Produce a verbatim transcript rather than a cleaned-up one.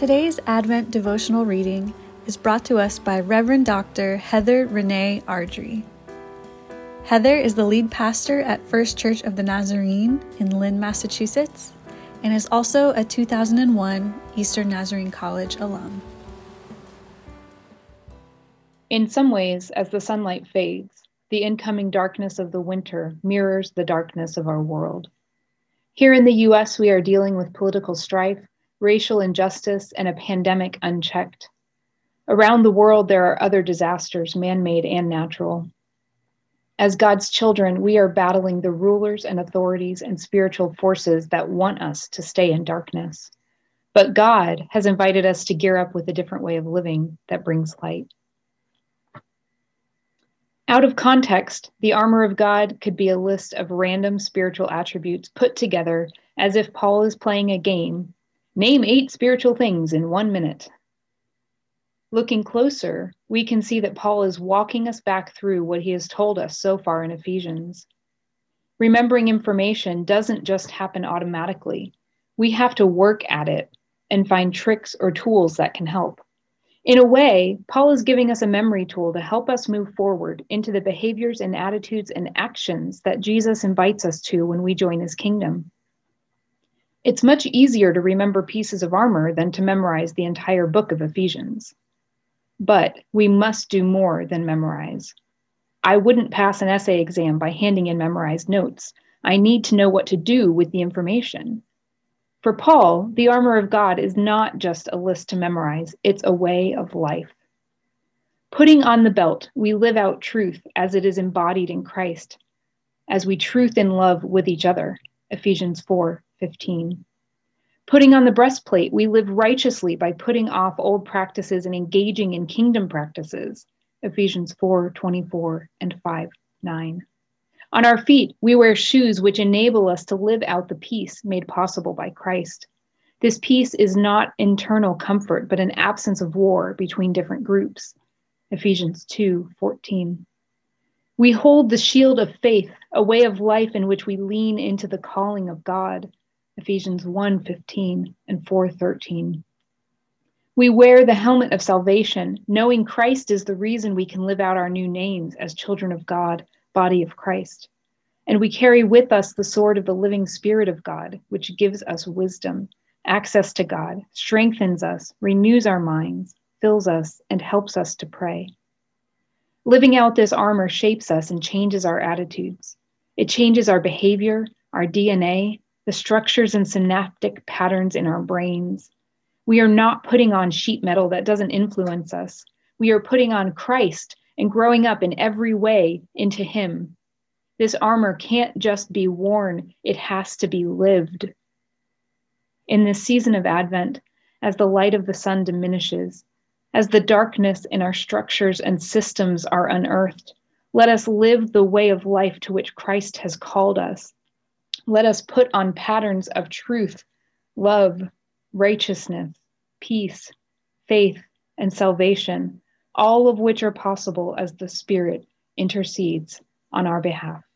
Today's Advent devotional reading is brought to us by Reverend Doctor Heather Renee Ardry. Heather is the lead pastor at First Church of the Nazarene in Lynn, Massachusetts, and is also a two thousand one Eastern Nazarene College alum. In some ways, as the sunlight fades, the incoming darkness of the winter mirrors the darkness of our world. Here in the U S, we are dealing with political strife, racial injustice, and a pandemic unchecked. Around the world, there are other disasters, man-made and natural. As God's children, we are battling the rulers and authorities and spiritual forces that want us to stay in darkness. But God has invited us to gear up with a different way of living that brings light. Out of context, the armor of God could be a list of random spiritual attributes put together as if Paul is playing a game. Name eight spiritual things in one minute. Looking closer, we can see that Paul is walking us back through what he has told us so far in Ephesians. Remembering information doesn't just happen automatically. We have to work at it and find tricks or tools that can help. In a way, Paul is giving us a memory tool to help us move forward into the behaviors and attitudes and actions that Jesus invites us to when we join his kingdom. It's much easier to remember pieces of armor than to memorize the entire book of Ephesians. But we must do more than memorize. I wouldn't pass an essay exam by handing in memorized notes. I need to know what to do with the information. For Paul, the armor of God is not just a list to memorize, it's a way of life. Putting on the belt, we live out truth as it is embodied in Christ, as we truth in love with each other, Ephesians four fifteen. Putting on the breastplate, we live righteously by putting off old practices and engaging in kingdom practices, Ephesians four twenty-four and five nine. On our feet, we wear shoes which enable us to live out the peace made possible by Christ. This peace is not internal comfort, but an absence of war between different groups, Ephesians two fourteen. We hold the shield of faith, a way of life in which we lean into the calling of God, Ephesians one fifteen and four thirteen. We wear the helmet of salvation, knowing Christ is the reason we can live out our new names as children of God, body of Christ. And we carry with us the sword of the living Spirit of God, which gives us wisdom, access to God, strengthens us, renews our minds, fills us, and helps us to pray. Living out this armor shapes us and changes our attitudes. It changes our behavior, our D N A, the structures and synaptic patterns in our brains. We are not putting on sheet metal that doesn't influence us. We are putting on Christ and growing up in every way into him. This armor can't just be worn, it has to be lived. In this season of Advent, as the light of the sun diminishes, as the darkness in our structures and systems are unearthed, let us live the way of life to which Christ has called us. Let us put on patterns of truth, love, righteousness, peace, faith, and salvation, all of which are possible as the Spirit intercedes on our behalf.